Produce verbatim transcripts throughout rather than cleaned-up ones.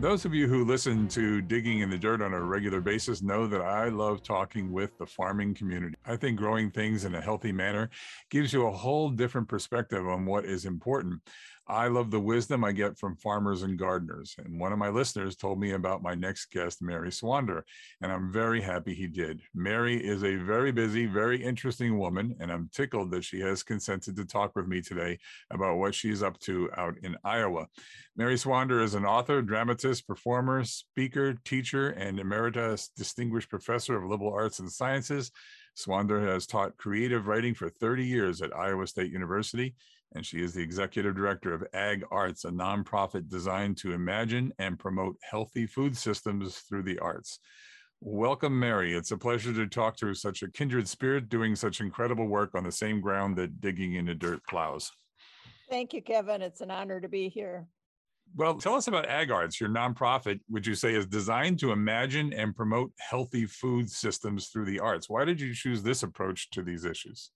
Those of you who listen to Digging in the Dirt on a regular basis know that I love talking with the farming community. I think growing things in a healthy manner gives you a whole different perspective on what is important. I love the wisdom I get from farmers and gardeners. And one of my listeners told me about my next guest, Mary Swander, and I'm very happy he did. Mary is a very busy, very interesting woman, and I'm tickled that she has consented to talk with me today about what she's up to out in Iowa. Mary Swander is an author, dramatist, performer, speaker, teacher, and Emeritus Distinguished Professor of Liberal Arts and Sciences. Swander has taught creative writing for thirty years at Iowa State University, and she is the executive director of Ag Arts, a nonprofit designed to imagine and promote healthy food systems through the arts. Welcome, Mary. It's a pleasure to talk to such a kindred spirit doing such incredible work on the same ground that Digging in the Dirt plows. Thank you, Kevin. It's an honor to be here. Well, tell us about Ag Arts. Your nonprofit, would you say, is designed to imagine and promote healthy food systems through the arts. Why did you choose this approach to these issues?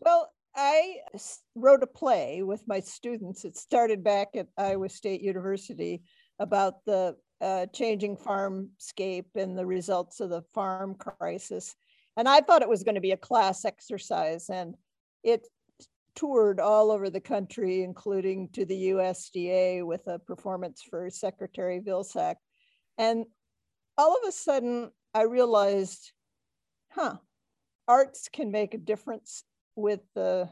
Well, I wrote a play with my students. It started back at Iowa State University about the uh, changing farmscape and the results of the farm crisis. And I thought it was going to be a class exercise. And it toured all over the country, including to the U S D A with a performance for Secretary Vilsack. And all of a sudden, I realized, huh, arts can make a difference with the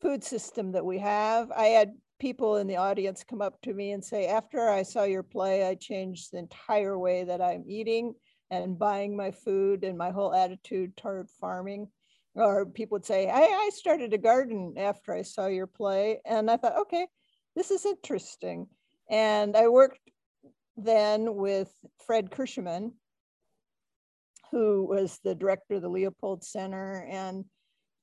food system that we have. I had people in the audience come up to me and say, after I saw your play, I changed the entire way that I'm eating and buying my food and my whole attitude toward farming. Or people would say, I, I started a garden after I saw your play. And I thought, okay, this is interesting. And I worked then with Fred Kirschenmann, who was the director of the Leopold Center and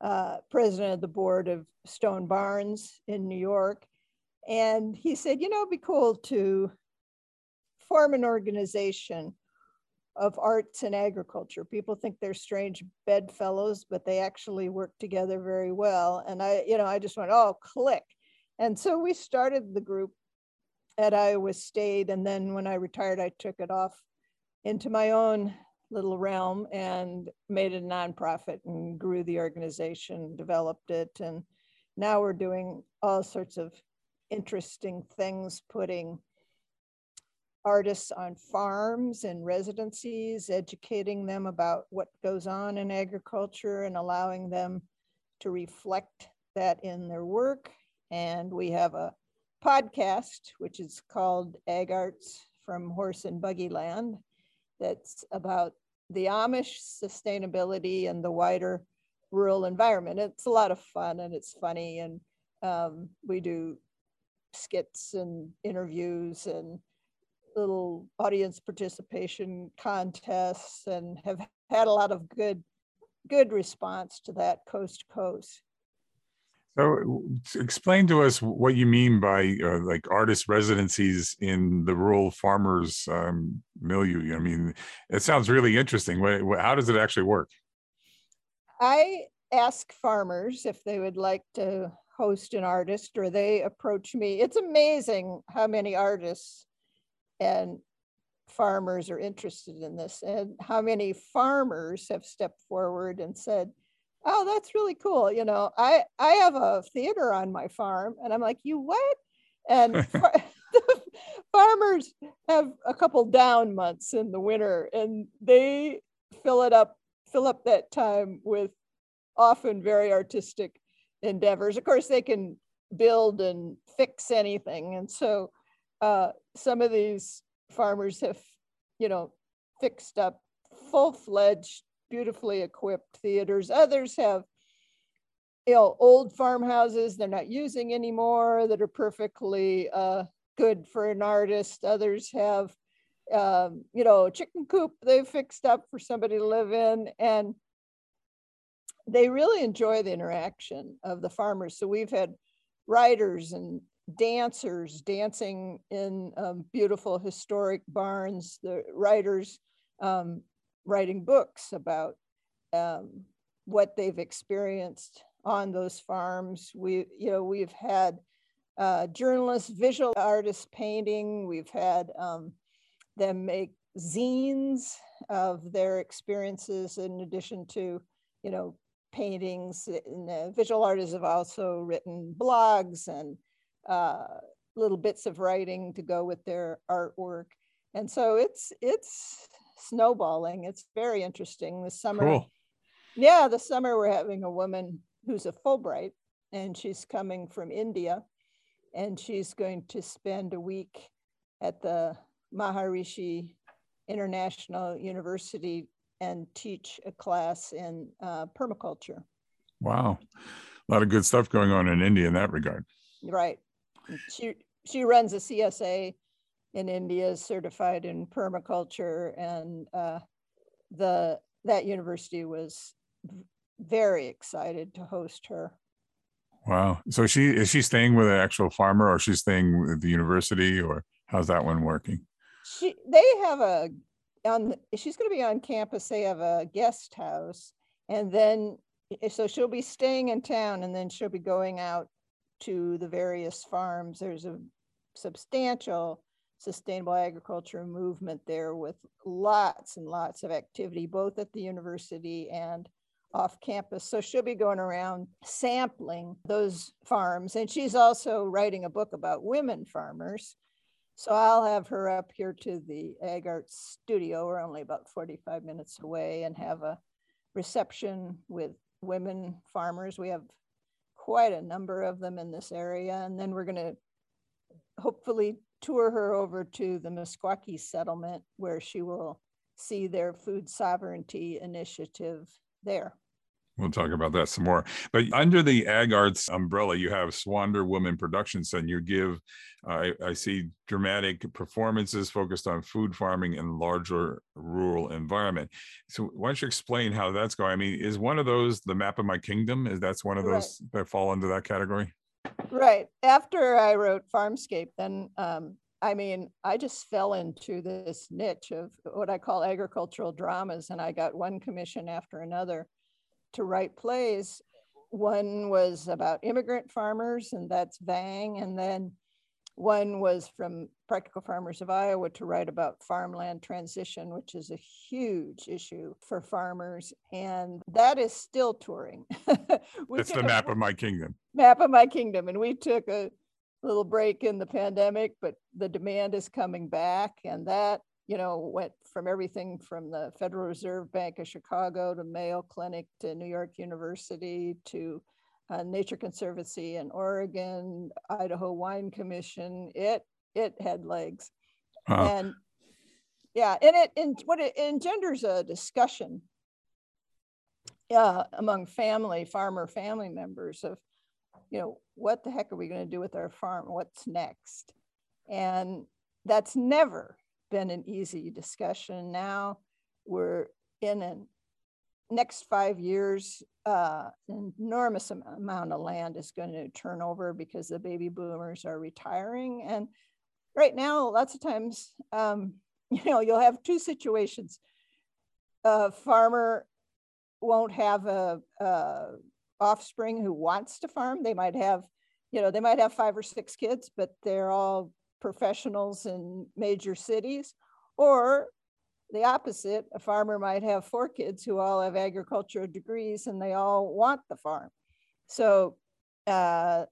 Uh, president of the board of Stone Barns in New York. And he said, you know, it'd be cool to form an organization of arts and agriculture. People think they're strange bedfellows, but they actually work together very well. And I, you know, I just went, oh, click. And so we started the group at Iowa State. And then when I retired, I took it off into my own little realm and made it a nonprofit and grew the organization, developed it. And now we're doing all sorts of interesting things, putting artists on farms and residencies, educating them about what goes on in agriculture and allowing them to reflect that in their work. And we have a podcast, which is called Ag Arts from Horse and Buggy Land, that's about the Amish sustainability and the wider rural environment. It's a lot of fun and it's funny. And um, we do skits and interviews and little audience participation contests and have had a lot of good, good response to that coast to coast. So explain to us what you mean by uh, like artist residencies in the rural farmers um, milieu. I mean, it sounds really interesting. What, how does it actually work? I ask farmers if they would like to host an artist, or they approach me. It's amazing how many artists and farmers are interested in this, and how many farmers have stepped forward and said, oh, that's really cool. You know, I, I have a theater on my farm. And I'm like, you what? And far- farmers have a couple down months in the winter, and they fill it up, fill up that time with often very artistic endeavors. Of course, they can build and fix anything. And so uh, some of these farmers have, you know, fixed up full-fledged, beautifully equipped theaters. Others have, you know, old farmhouses they're not using anymore that are perfectly uh, good for an artist. Others have, um, you know, a chicken coop they've fixed up for somebody to live in. And they really enjoy the interaction of the farmers. So we've had writers and dancers dancing in um, beautiful historic barns, the writers um, writing books about um, what they've experienced on those farms. We, you know, we've had uh, journalists, visual artists painting. We've had um, them make zines of their experiences in addition to, you know, paintings. And uh, visual artists have also written blogs and uh, little bits of writing to go with their artwork. And so it's it's snowballing. It's very interesting this summer. Cool. Yeah, this summer we're having a woman who's a Fulbright, and she's coming from India, and she's going to spend a week at the Maharishi International University and teach a class in uh, permaculture. Wow, a lot of good stuff going on in India in that regard. Right. She she runs a C S A in India, is certified in permaculture, and uh, the that university was very excited to host her. Wow. So she is she staying with an actual farmer, or she's staying with the university, or how's that one working? She they have a on she's going to be on campus. They have a guest house, and then so she'll be staying in town, and then she'll be going out to the various farms. There's a substantial sustainable agriculture movement there with lots and lots of activity, both at the university and off campus. So she'll be going around sampling those farms. And she's also writing a book about women farmers. So I'll have her up here to the Ag Arts studio. We're only about forty-five minutes away, and have a reception with women farmers. We have quite a number of them in this area. And then we're going to hopefully tour her over to the Meskwaki settlement, where she will see their food sovereignty initiative there. We'll talk about that some more. But under the Ag Arts umbrella, you have Swander Woman Productions, and you give, uh, I, I see, dramatic performances focused on food farming and larger rural environment. So why don't you explain how that's going? I mean, is one of those the Map of My Kingdom? Is that's one of those right. that fall under that category? Right. After I wrote Farmscape, then, um, I mean, I just fell into this niche of what I call agricultural dramas, and I got one commission after another to write plays. One was about immigrant farmers, and that's Vang. And then one was from Practical Farmers of Iowa to write about farmland transition, which is a huge issue for farmers. And that is still touring. It's the Map of My Kingdom. Map of My Kingdom. And we took a little break in the pandemic, but the demand is coming back. And that, you know, went from everything from the Federal Reserve Bank of Chicago to Mayo Clinic to New York University to uh, Nature Conservancy in Oregon, Idaho Wine Commission. It it had legs. Wow. And yeah, and it and what it engenders a discussion uh, among family, farmer family members of, you know, what the heck are we going to do with our farm? What's next? And that's never been an easy discussion. Now we're in an next five years, uh, an enormous amount of land is going to turn over because the baby boomers are retiring. And right now, lots of times, um, you know, you'll have two situations. A farmer won't have a, a offspring who wants to farm. They might have, you know, they might have five or six kids, but they're all professionals in major cities. Or the opposite, a farmer might have four kids who all have agricultural degrees, and they all want the farm. So, uh,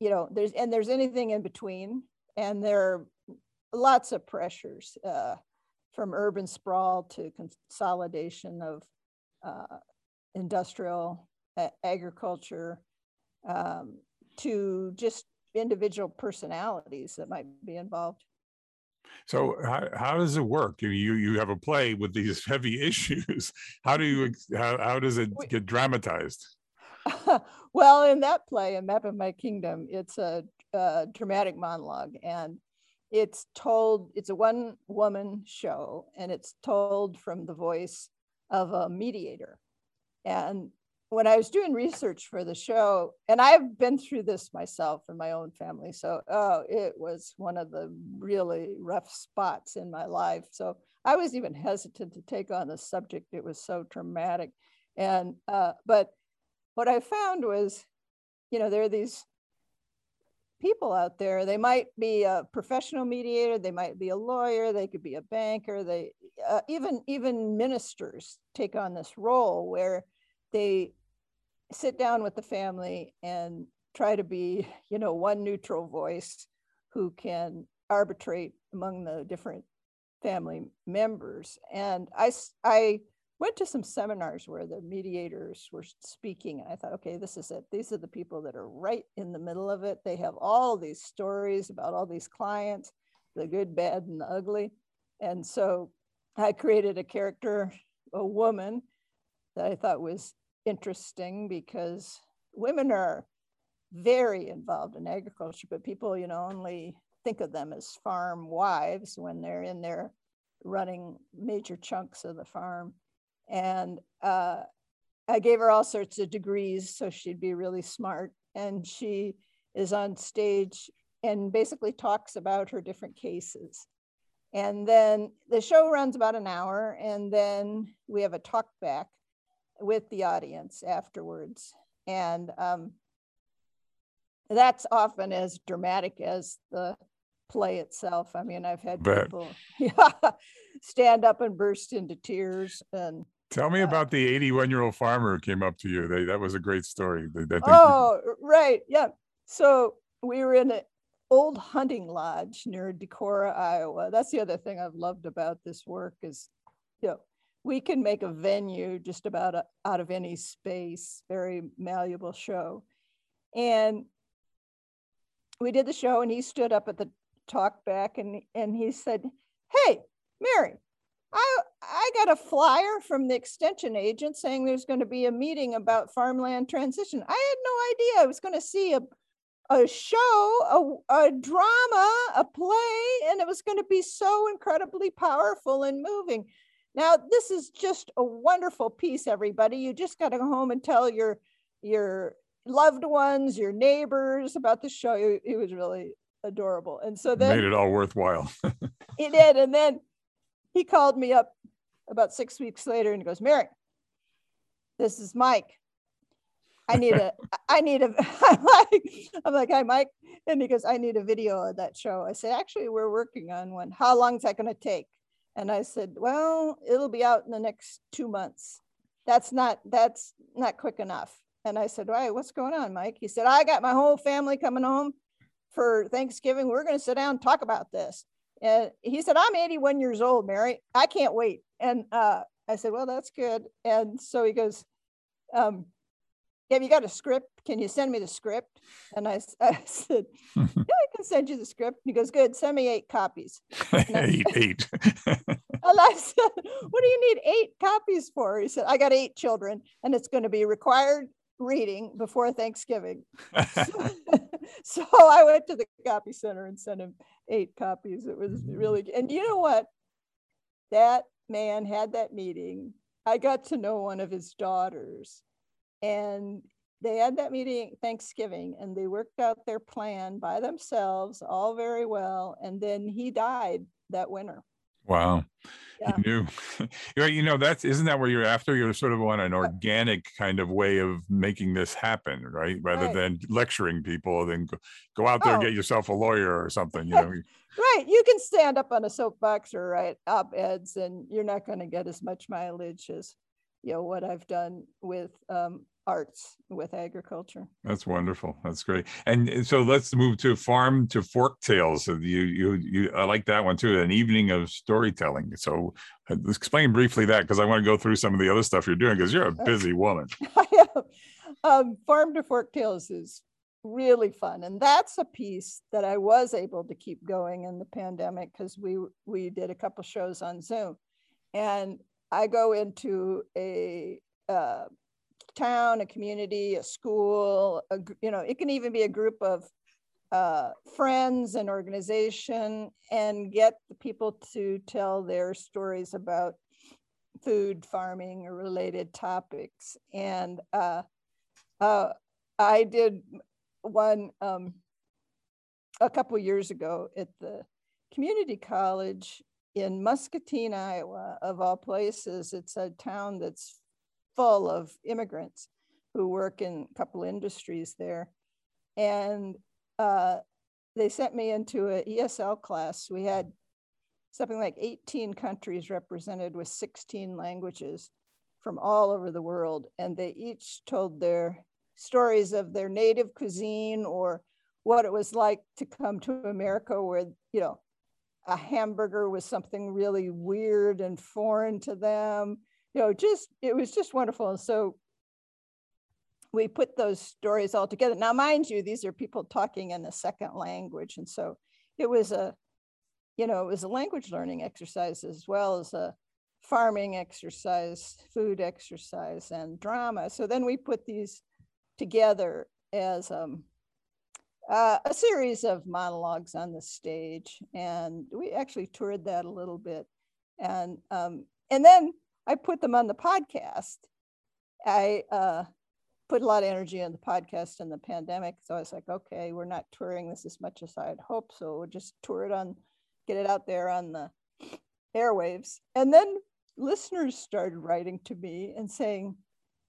you know, there's and there's anything in between, and there are lots of pressures uh, from urban sprawl to consolidation of uh, industrial uh, agriculture um, to just individual personalities that might be involved. So how, how does it work? You you have a play with these heavy issues. How do you how, how does it get dramatized? Well, in that play, A Map of My Kingdom, it's a, a dramatic monologue, and it's told. It's a one-woman show, and it's told from the voice of a mediator, and when I was doing research for the show, and I've been through this myself in my own family, so oh, it was one of the really rough spots in my life. So I was even hesitant to take on the subject. It was so traumatic. And, uh, but what I found was, you know, there are these people out there. They might be a professional mediator, they might be a lawyer, they could be a banker, they, uh, even, even ministers take on this role where they sit down with the family and try to be, you know, one neutral voice who can arbitrate among the different family members. And I, I went to some seminars where the mediators were speaking, and I thought, okay, this is it. These are the people that are right in the middle of it. They have all these stories about all these clients, the good, bad, and the ugly. And so I created a character, a woman, that I thought was interesting because women are very involved in agriculture, but people, you know, only think of them as farm wives when they're in there running major chunks of the farm. And uh, I gave her all sorts of degrees so she'd be really smart. And she is on stage and basically talks about her different cases. And then the show runs about an hour, and then we have a talk back with the audience afterwards. And um, that's often as dramatic as the play itself. I mean, I've had but, people yeah, stand up and burst into tears. And tell me uh, about the eighty-one-year-old farmer who came up to you. They, that was a great story. They, they oh, people... right. Yeah. So we were in an old hunting lodge near Decorah, Iowa. That's the other thing I've loved about this work is, you know, we can make a venue just about a, out of any space, very malleable show. And we did the show, and he stood up at the talk back, and, and he said, hey, Mary, I, I got a flyer from the extension agent saying there's going to be a meeting about farmland transition. I had no idea I was going to see a, a show, a, a drama, a play, and it was going to be so incredibly powerful and moving. Now, this is just a wonderful piece, everybody. You just got to go home and tell your your loved ones, your neighbors about the show. It, it was really adorable. And so then— Made it all worthwhile. It did. And then he called me up about six weeks later and he goes, Mary, this is Mike. I need a, I need a, I'm like, I'm like, hi, Mike. And he goes, I need a video of that show. I said, actually, we're working on one. How long is that going to take? And I said, well, it'll be out in the next two months. That's not, that's not quick enough. And I said, hey, what's going on, Mike? He said, I got my whole family coming home for Thanksgiving. We're going to sit down and talk about this. And he said, I'm eighty-one years old, Mary. I can't wait. And uh, I said, well, that's good. And so he goes, um, have you got a script? Can you send me the script? And I, I said, yeah, I can send you the script. And he goes, good, send me eight copies. I said, eight, eight. And I said, what do you need eight copies for? He said, I got eight children, and it's going to be required reading before Thanksgiving. so, so I went to the copy center and sent him eight copies. It was really, and you know what? That man had that meeting. I got to know one of his daughters. And they had that meeting Thanksgiving, and they worked out their plan by themselves, all very well. And then he died that winter. Wow. Yeah. You knew. You know, that's, isn't that where you're after? You're sort of on an organic kind of way of making this happen, right? Rather right. than lecturing people, then go, go out there oh. and get yourself a lawyer or something. You know? Right. You can stand up on a soapbox or write op-eds, and you're not going to get as much mileage as, you know, what I've done with um, arts, with agriculture. That's wonderful. That's great. And so let's move to farm to fork tales. You, you, you, I like that one too. An evening of storytelling. So explain briefly that, because I want to go through some of the other stuff you're doing, because you're a busy woman. I am. Um, farm to fork tales is really fun. And that's a piece that I was able to keep going in the pandemic, because we, we did a couple shows on Zoom. And I go into a uh, town, a community, a school, a, you know, it can even be a group of uh, friends, an organization, and get the people to tell their stories about food, farming, or related topics. And uh, uh, I did one um, a couple years ago at the community college in Muscatine, Iowa, of all places. It's a town that's full of immigrants who work in a couple industries there. And uh, they sent me into an E S L class. We had something like eighteen countries represented with sixteen languages from all over the world. And they each told their stories of their native cuisine or what it was like to come to America, where, you know, a hamburger was something really weird and foreign to them. You know, just, it was just wonderful. And so we put those stories all together. Now, mind you, these are people talking in a second language. And so it was a, you know, it was a language learning exercise as well as a farming exercise, food exercise, and drama. So then we put these together as um, uh, a series of monologues on the stage. And we actually toured that a little bit. And, um, and then I put them on the podcast. I, uh, put a lot of energy on the podcast and the pandemic. So I was like, okay, we're not touring this as much as I'd hoped. So we'll just tour it on, get it out there on the airwaves. And then listeners started writing to me and saying,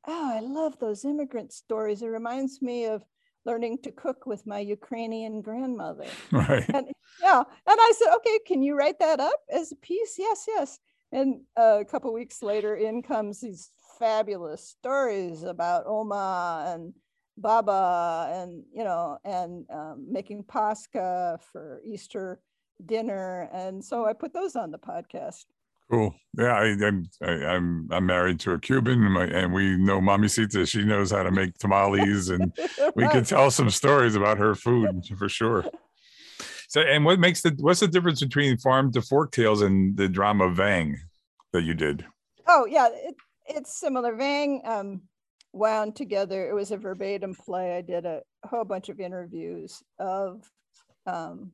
oh, I love those immigrant stories. It reminds me of learning to cook with my Ukrainian grandmother. Right. And, yeah. And I said, okay, can you write that up as a piece? Yes, yes. And uh, a couple of weeks later, in comes these fabulous stories about Oma and Baba and, you know, and um, making Pascha for Easter dinner. And so I put those on the podcast. Cool. Yeah, I, I'm I, I'm I'm married to a Cuban, and, my, and we know Mamacita. She knows how to make tamales, and right. We can tell some stories about her food for sure. So, and what makes the what's the difference between Farm to Fork Tales and the drama Vang that you did? Oh yeah, it, it's similar. Vang um, wound together. It was a verbatim play. I did a whole bunch of interviews of um,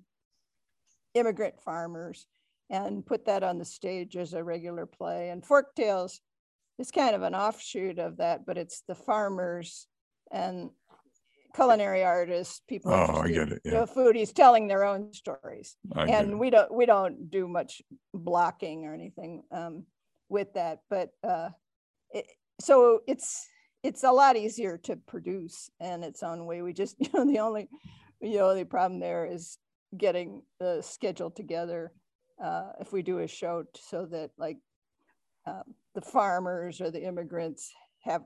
immigrant farmers and put that on the stage as a regular play. And Fork Tales is kind of an offshoot of that, but it's the farmers and culinary artists, people, oh, I get it. Yeah. Foodies telling their own stories, I and we don't we don't do much blocking or anything um, with that. But uh, it, so it's it's a lot easier to produce in its own way. We just, you know, the only you know the problem there is getting the schedule together. Uh, if we do a show so that like uh, the farmers or the immigrants have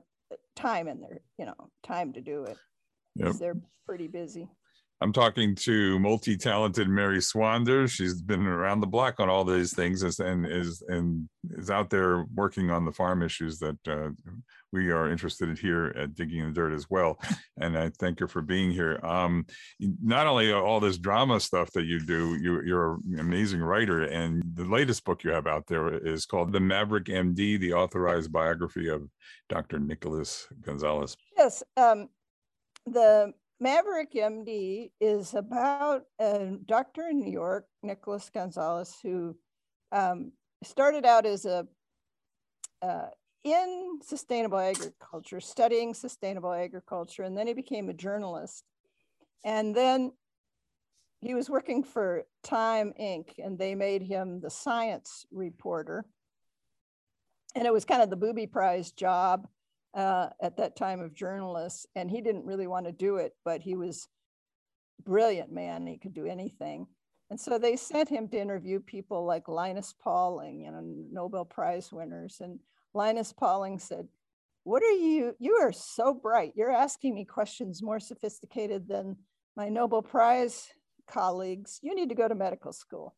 time in their, you know, time to do it. Yep. They're pretty busy. I'm talking to multi-talented Mary Swander. She's been around the block on all these things and is and is out there working on the farm issues that uh, we are interested in here at Digging in the Dirt as well. And I thank her for being here. Um, not only all this drama stuff that you do, you, you're an amazing writer. And the latest book you have out there is called The Maverick M D, the authorized biography of Doctor Nicholas Gonzalez. Yes. Um, the Maverick M D is about a doctor in New York, Nicholas Gonzalez, who um, started out as a uh, in sustainable agriculture, studying sustainable agriculture, and then he became a journalist. And then he was working for Time Incorporated, and they made him the science reporter. And it was kind of the booby prize job Uh, at that time of journalists, and he didn't really want to do it, but he was a brilliant man. He could do anything. And so they sent him to interview people like Linus Pauling, you know, Nobel Prize winners. And Linus Pauling said, what are you, you are so bright. You're asking me questions more sophisticated than my Nobel Prize colleagues. You need to go to medical school.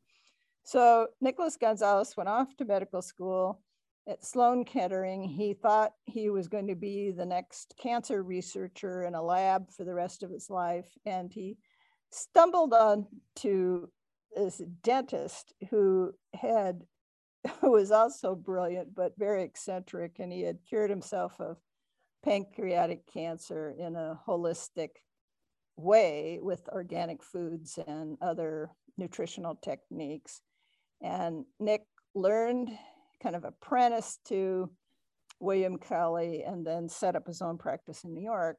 So Nicholas Gonzalez went off to medical school at Sloan Kettering. He thought he was going to be the next cancer researcher in a lab for the rest of his life. And he stumbled on to this dentist who had, who was also brilliant, but very eccentric. And he had cured himself of pancreatic cancer in a holistic way with organic foods and other nutritional techniques. And Nick learned kind of apprenticed to William Kelly and then set up his own practice in New York.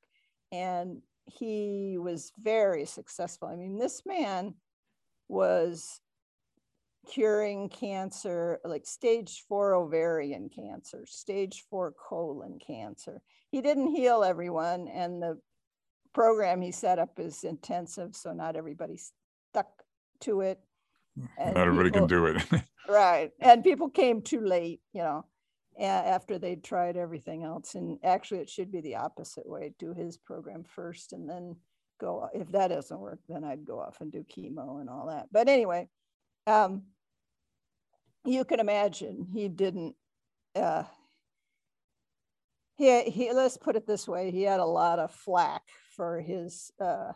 And he was very successful. I mean, this man was curing cancer, like stage four ovarian cancer, stage four colon cancer. He didn't heal everyone, and the program he set up is intensive, so not everybody stuck to it. And not everybody people, can do it. Right. And people came too late, you know, after they'd tried everything else. And actually, it should be the opposite way. Do his program first and then go. If that doesn't work, then I'd go off and do chemo and all that. But anyway, um, you can imagine he didn't. Uh, he, he, let's put it this way. He had a lot of flack for his uh,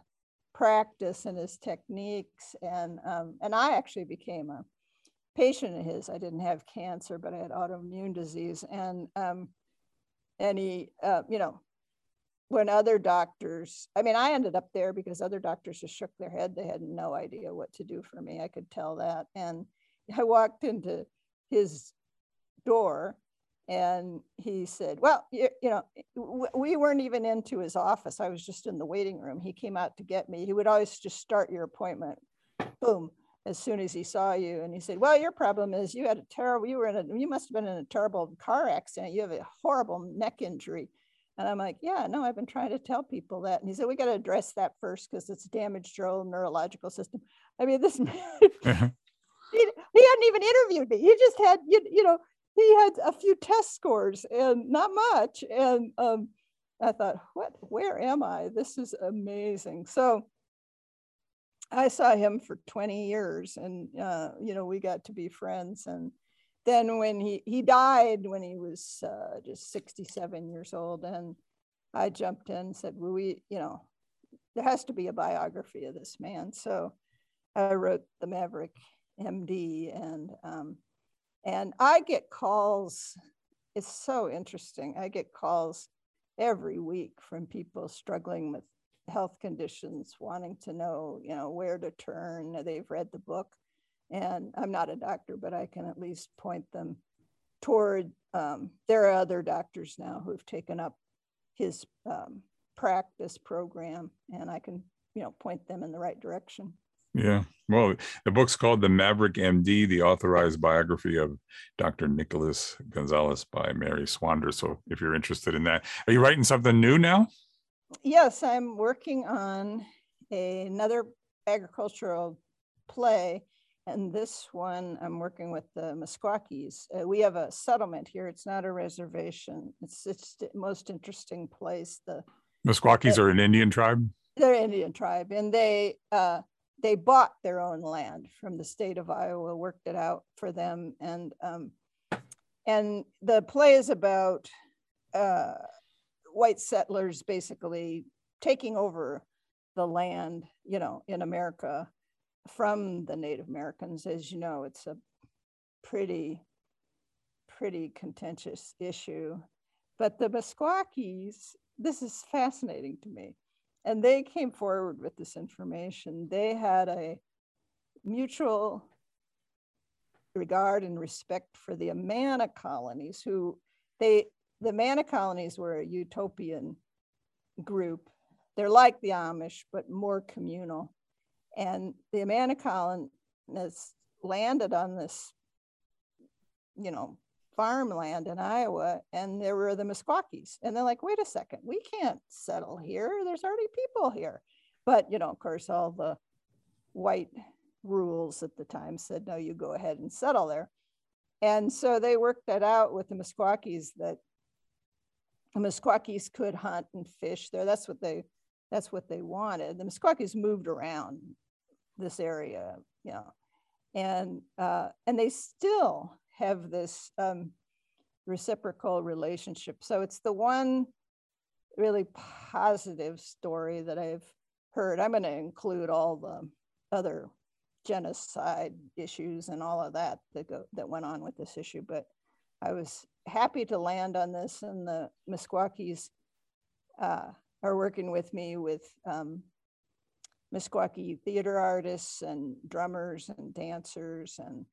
practice and his techniques. And, um, and I actually became a patient of his. I didn't have cancer, but I had autoimmune disease. And, um, and he, uh, you know, when other doctors, I mean, I ended up there because other doctors just shook their head. They had no idea what to do for me. I could tell that. And I walked into his door and he said, well, you, you know, we weren't even into his office. I was just in the waiting room. He came out to get me. He would always just start your appointment, boom, as soon as he saw you. And he said, well, your problem is you had a terrible, you were in a, you must've been in a terrible car accident. You have a horrible neck injury. And I'm like, yeah, no, I've been trying to tell people that. And he said, we got to address that first because it's damaged your own neurological system. I mean, this man, uh-huh. he, he hadn't even interviewed me. He just had, you, you know, he had a few test scores and not much. And um, I thought, what, where am I? This is amazing. So I saw him for twenty years and, uh, you know, we got to be friends. And then when he, he died when he was uh, just sixty-seven years old, and I jumped in and said, well, we, you know, there has to be a biography of this man. So I wrote The Maverick M D, and um, and I get calls. It's so interesting. I get calls every week from people struggling with health conditions, wanting to know, you know, where to turn. They've read the book. And I'm not a doctor, but I can at least point them toward, um, there are other doctors now who've taken up his um, practice program, and I can, you know, point them in the right direction. Yeah. Well, the book's called The Maverick M D, the authorized biography of Doctor Nicholas Gonzalez by Mary Swander. So if you're interested in that, are you writing something new now? Yes, I'm working on a, another agricultural play. And this one, I'm working with the Meskwakis. Uh, we have a settlement here. It's not a reservation. It's, it's the most interesting place. The Meskwakis are an Indian tribe? They're Indian tribe. And they uh, they bought their own land from the state of Iowa, worked it out for them. And, um, and the play is about uh, white settlers basically taking over the land, you know, in America, from the Native Americans. As you know, it's a pretty, pretty contentious issue. But the Meskwakis, this is fascinating to me. And they came forward with this information. They had a mutual regard and respect for the Amana colonies, who they, the Amana colonies were a utopian group. They're like the Amish, but more communal. And the Amana colonists landed on this, you know, farmland in Iowa, and there were the Meskwakis. And they're like, wait a second, we can't settle here. There's already people here. But, you know, of course, all the white rules at the time said, no, you go ahead and settle there. And so they worked that out with the Meskwakis, that the Meskwakis could hunt and fish there. That's what they That's what they wanted. The Meskwakis moved around this area, you know, and uh, and they still have this um, reciprocal relationship. So it's the one really positive story that I've heard. I'm going to include all the other genocide issues and all of that that go, that went on with this issue, but I was happy to land on this, and the Meskwakis Uh, are working with me with um, Meskwaki theater artists and drummers and dancers. And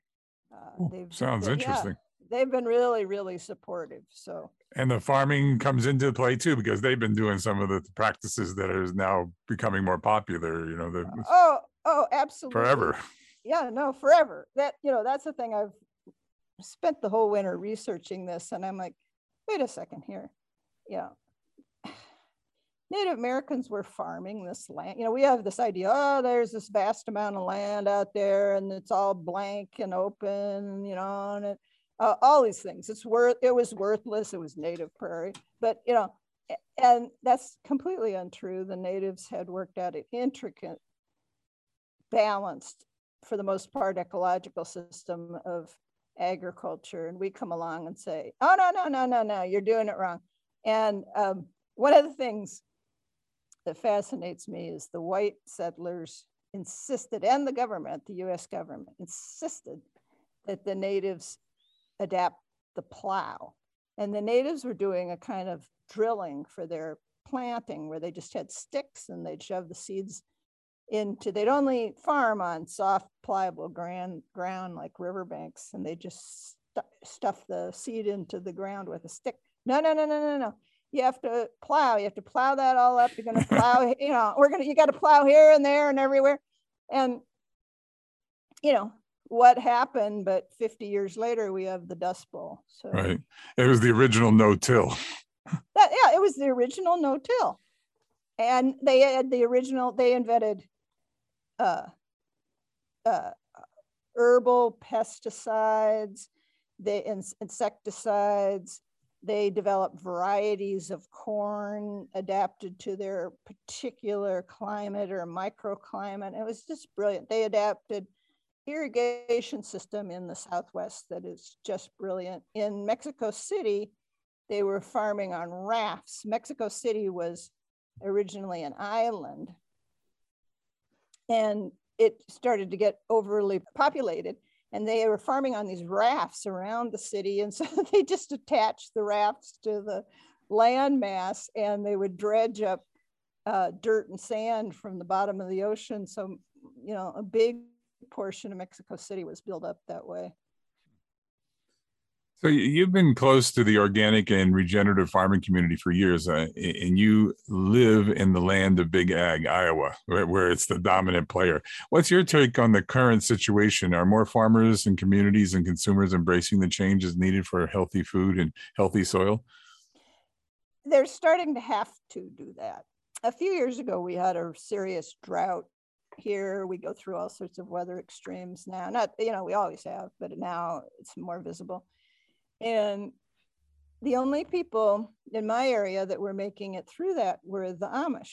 uh, they've- Sounds interesting. they've been really, really supportive. So, and the farming comes into play too, because they've been doing some of the practices that are now becoming more popular, you know, the, oh, oh, absolutely. Forever. Yeah, no, forever. That, you know, that's the thing. I've spent the whole winter researching this, and I'm like, wait a second here. Yeah. Native Americans were farming this land. You know, we have this idea, oh, there's this vast amount of land out there and it's all blank and open, you know, and it, uh, all these things. It's worth, it was worthless. It was native prairie, but, you know, and that's completely untrue. The natives had worked out an intricate, balanced, for the most part, ecological system of agriculture. And we come along and say, oh, no, no, no, no, no, you're doing it wrong. And um, one of the things that fascinates me is the white settlers insisted, and the government, the U S government insisted that the natives adapt the plow. And the natives were doing a kind of drilling for their planting where they just had sticks and they'd shove the seeds into, they'd only farm on soft, pliable ground, ground like riverbanks, and they just stu stuff the seed into the ground with a stick. No, no, no, no, no, no. You have to plow. You have to plow that all up. You're going to plow, you know, we're going to, you got to plow here and there and everywhere. And, you know, what happened, but fifty years later, we have the Dust Bowl. So, right. It was the original no-till. Yeah, it was the original no-till. And they had the original, they invented uh, uh, herbal pesticides, they insecticides. They developed varieties of corn adapted to their particular climate or microclimate. It was just brilliant. They adapted irrigation system in the Southwest that is just brilliant. In Mexico City, they were farming on rafts. Mexico City was originally an island, and it started to get overly populated. And they were farming on these rafts around the city. And so they just attached the rafts to the land mass, and they would dredge up uh, dirt and sand from the bottom of the ocean. So, you know, a big portion of Mexico City was built up that way. So you've been close to the organic and regenerative farming community for years, uh, and you live in the land of Big Ag, Iowa, where, where it's the dominant player. What's your take on the current situation? Are more farmers and communities and consumers embracing the changes needed for healthy food and healthy soil? They're starting to have to do that. A few years ago, we had a serious drought here. We go through all sorts of weather extremes now. Not, you know, we always have, but now it's more visible. And the only people in my area that were making it through that were the Amish.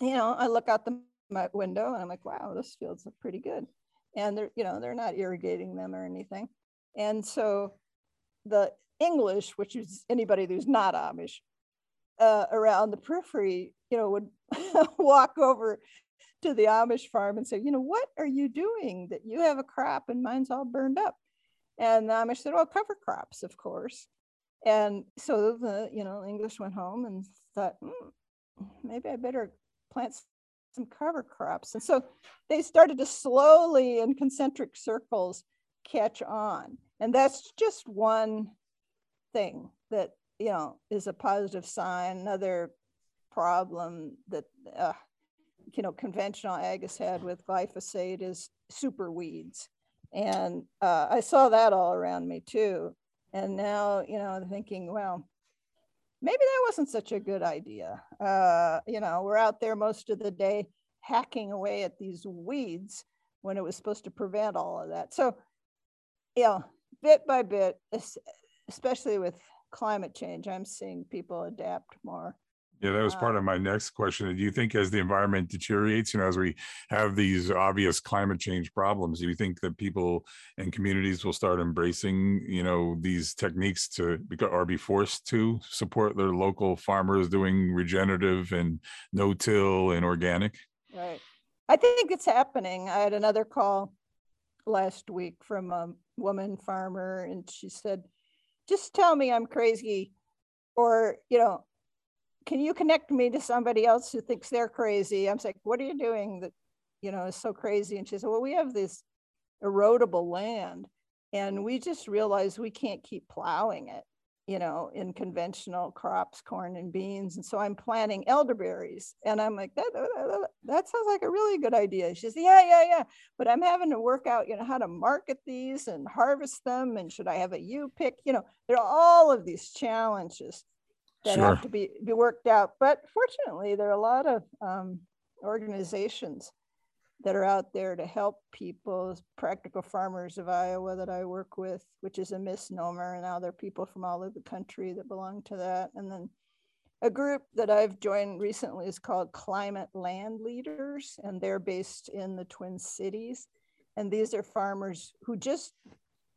You know, I look out the my window and I'm like, wow, this fields look pretty good. And they're, you know, they're not irrigating them or anything. And so the English, which is anybody who's not Amish, uh, around the periphery, you know, would walk over to the Amish farm and say, you know, what are you doing that you have a crop and mine's all burned up? And the Amish said, well, cover crops, of course. And so the, you know, English went home and thought, hmm, maybe I better plant some cover crops. And so they started to slowly in concentric circles catch on. And that's just one thing that, you know, is a positive sign. Another problem that, uh, you know, conventional ag has had with glyphosate is super weeds. And uh, I saw that all around me too. And now, you know, thinking, well, maybe that wasn't such a good idea. Uh, you know, we're out there most of the day hacking away at these weeds when it was supposed to prevent all of that. So, you know, bit by bit, especially with climate change, I'm seeing people adapt more. Yeah, that was part of my next question. Do you think as the environment deteriorates, you know, as we have these obvious climate change problems, do you think that people and communities will start embracing, you know, these techniques to, or be forced to support their local farmers doing regenerative and no-till and organic? Right. I think it's happening. I had another call last week from a woman farmer, and she said, just tell me I'm crazy, or, you know, can you connect me to somebody else who thinks they're crazy? I'm like, what are you doing that, you know, is so crazy? And she said, well, we have this erodible land And we just realized we can't keep plowing it, you know, in conventional crops, corn and beans. And so I'm planting elderberries. And I'm like, that, that, that sounds like a really good idea. She says, yeah, yeah, yeah. But I'm having to work out, you know, how to market these and harvest them. And should I have a U-pick? You know, there are all of these challenges that sure. have to be, be worked out. But fortunately, there are a lot of um, organizations that are out there to help people. Practical Farmers of Iowa that I work with, which is a misnomer, and now there are people from all over the country that belong to that. And then a group that I've joined recently is called Climate Land Leaders, and they're based in the Twin Cities. And these are farmers who just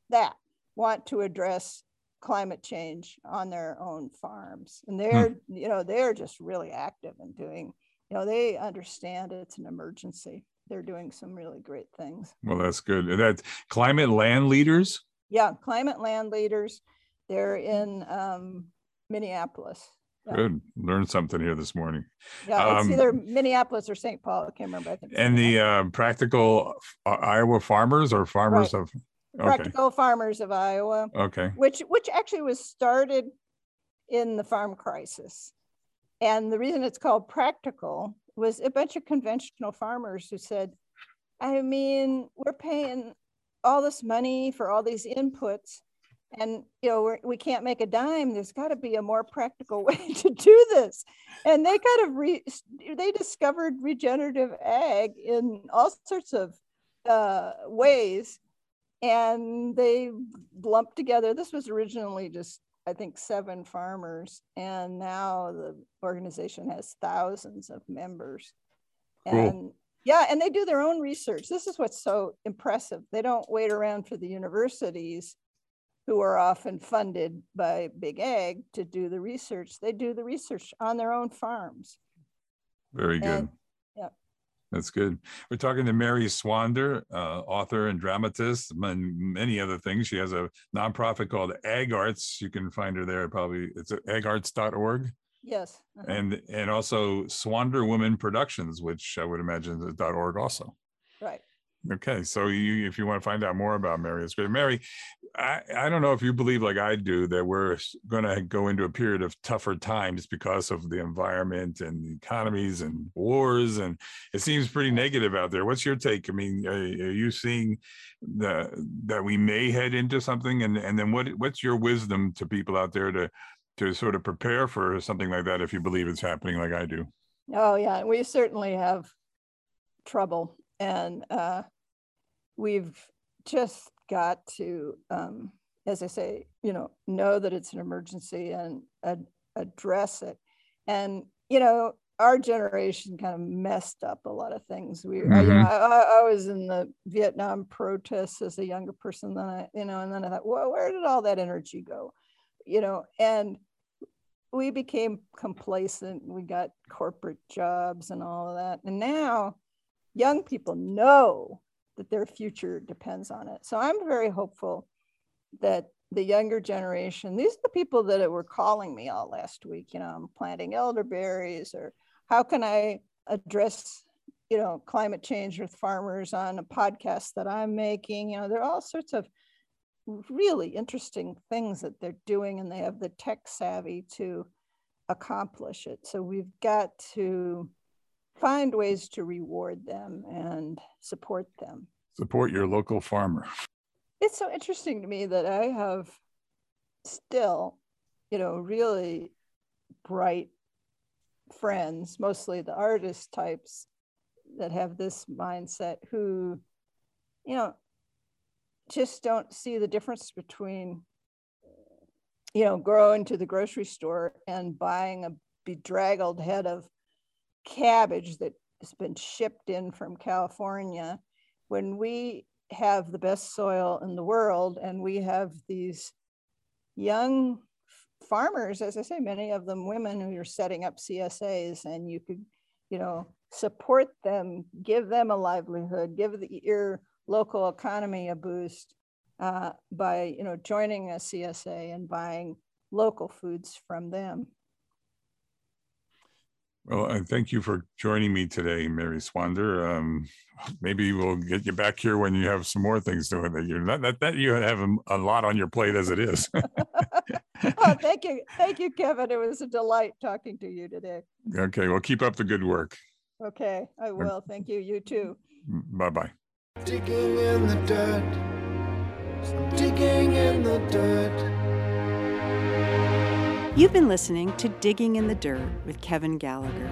that want to address climate change on their own farms. And they're, hmm. you know, they're just really active in doing, you know, they understand it's an emergency. They're doing some really great things. Well, that's good. And that's Climate Land Leaders? Yeah, Climate Land Leaders. They're in um, Minneapolis. Yeah. Good. Learned something here this morning. Yeah, um, it's either Minneapolis or Saint Paul. I can't remember. I think and the uh, Practical Iowa Farmers or Farmers right. of... Okay. Practical Farmers of Iowa. Okay. Which, which actually was started in the farm crisis. And the reason it's called Practical was a bunch of conventional farmers who said, I mean, we're paying all this money for all these inputs and, you know, we're, we can't make a dime. There's got to be a more practical way to do this. And they kind of, re, they discovered regenerative ag in all sorts of uh, ways. And they lumped together, this was originally just I think seven farmers, and now the organization has thousands of members. And cool. yeah, and they do their own research. This is what's so impressive. They don't wait around for the universities, who are often funded by Big Ag, to do the research. They do the research on their own farms. Very good. And, yeah. That's good. We're talking to Mary Swander, uh, author and dramatist, and many other things. She has a nonprofit called Ag Arts. You can find her there. Probably it's at ag arts dot org. Yes. Uh-huh. And and also Swander Woman Productions, which I would imagine is .org also. Right. Okay. So you, if you want to find out more about Mary, it's great. Mary, I, I don't know if you believe like I do that we're going to go into a period of tougher times because of the environment and the economies and wars. And it seems pretty negative out there. What's your take? I mean, are, are you seeing the, that we may head into something? And, and then what what's your wisdom to people out there to, to sort of prepare for something like that if you believe it's happening like I do? Oh, yeah. We certainly have trouble. And uh, we've just got to, um, as I say, you know, know that it's an emergency and uh, address it. And, you know, our generation kind of messed up a lot of things. We, mm-hmm. you know, I, I was in the Vietnam protests as a younger person than I, you know, and then I thought, well, where did all that energy go? You know, and we became complacent. We got corporate jobs and all of that. And now young people know that their future depends on it. So I'm very hopeful that the younger generation, these are the people that were calling me all last week, you know, I'm planting elderberries, or how can I address, you know, climate change with farmers on a podcast that I'm making. You know, there are all sorts of really interesting things that they're doing, and they have the tech savvy to accomplish it. So we've got to find ways to reward them and support them. Support your local farmer. It's so interesting to me that I have still, you know, really bright friends, mostly the artist types that have this mindset, who, you know, just don't see the difference between, you know, going to the grocery store and buying a bedraggled head of cabbage that has been shipped in from California, when we have the best soil in the world, and we have these young farmers, as I say, many of them women, who are setting up C S As, and you could, you know, support them, give them a livelihood, give the, your local economy a boost uh, by, you know, joining a C S A and buying local foods from them. Well, and thank you for joining me today, Mary Swander. Um, maybe we'll get you back here when you have some more things to do. You're not that, that you have a, a lot on your plate as it is. Oh, thank you. Thank you, Kevin. It was a delight talking to you today. Okay. Well, keep up the good work. Okay. I will. Thank you. You too. Bye-bye. Digging in the dirt. Digging in the dirt. You've been listening to Digging in the Dirt with Kevin Gallagher.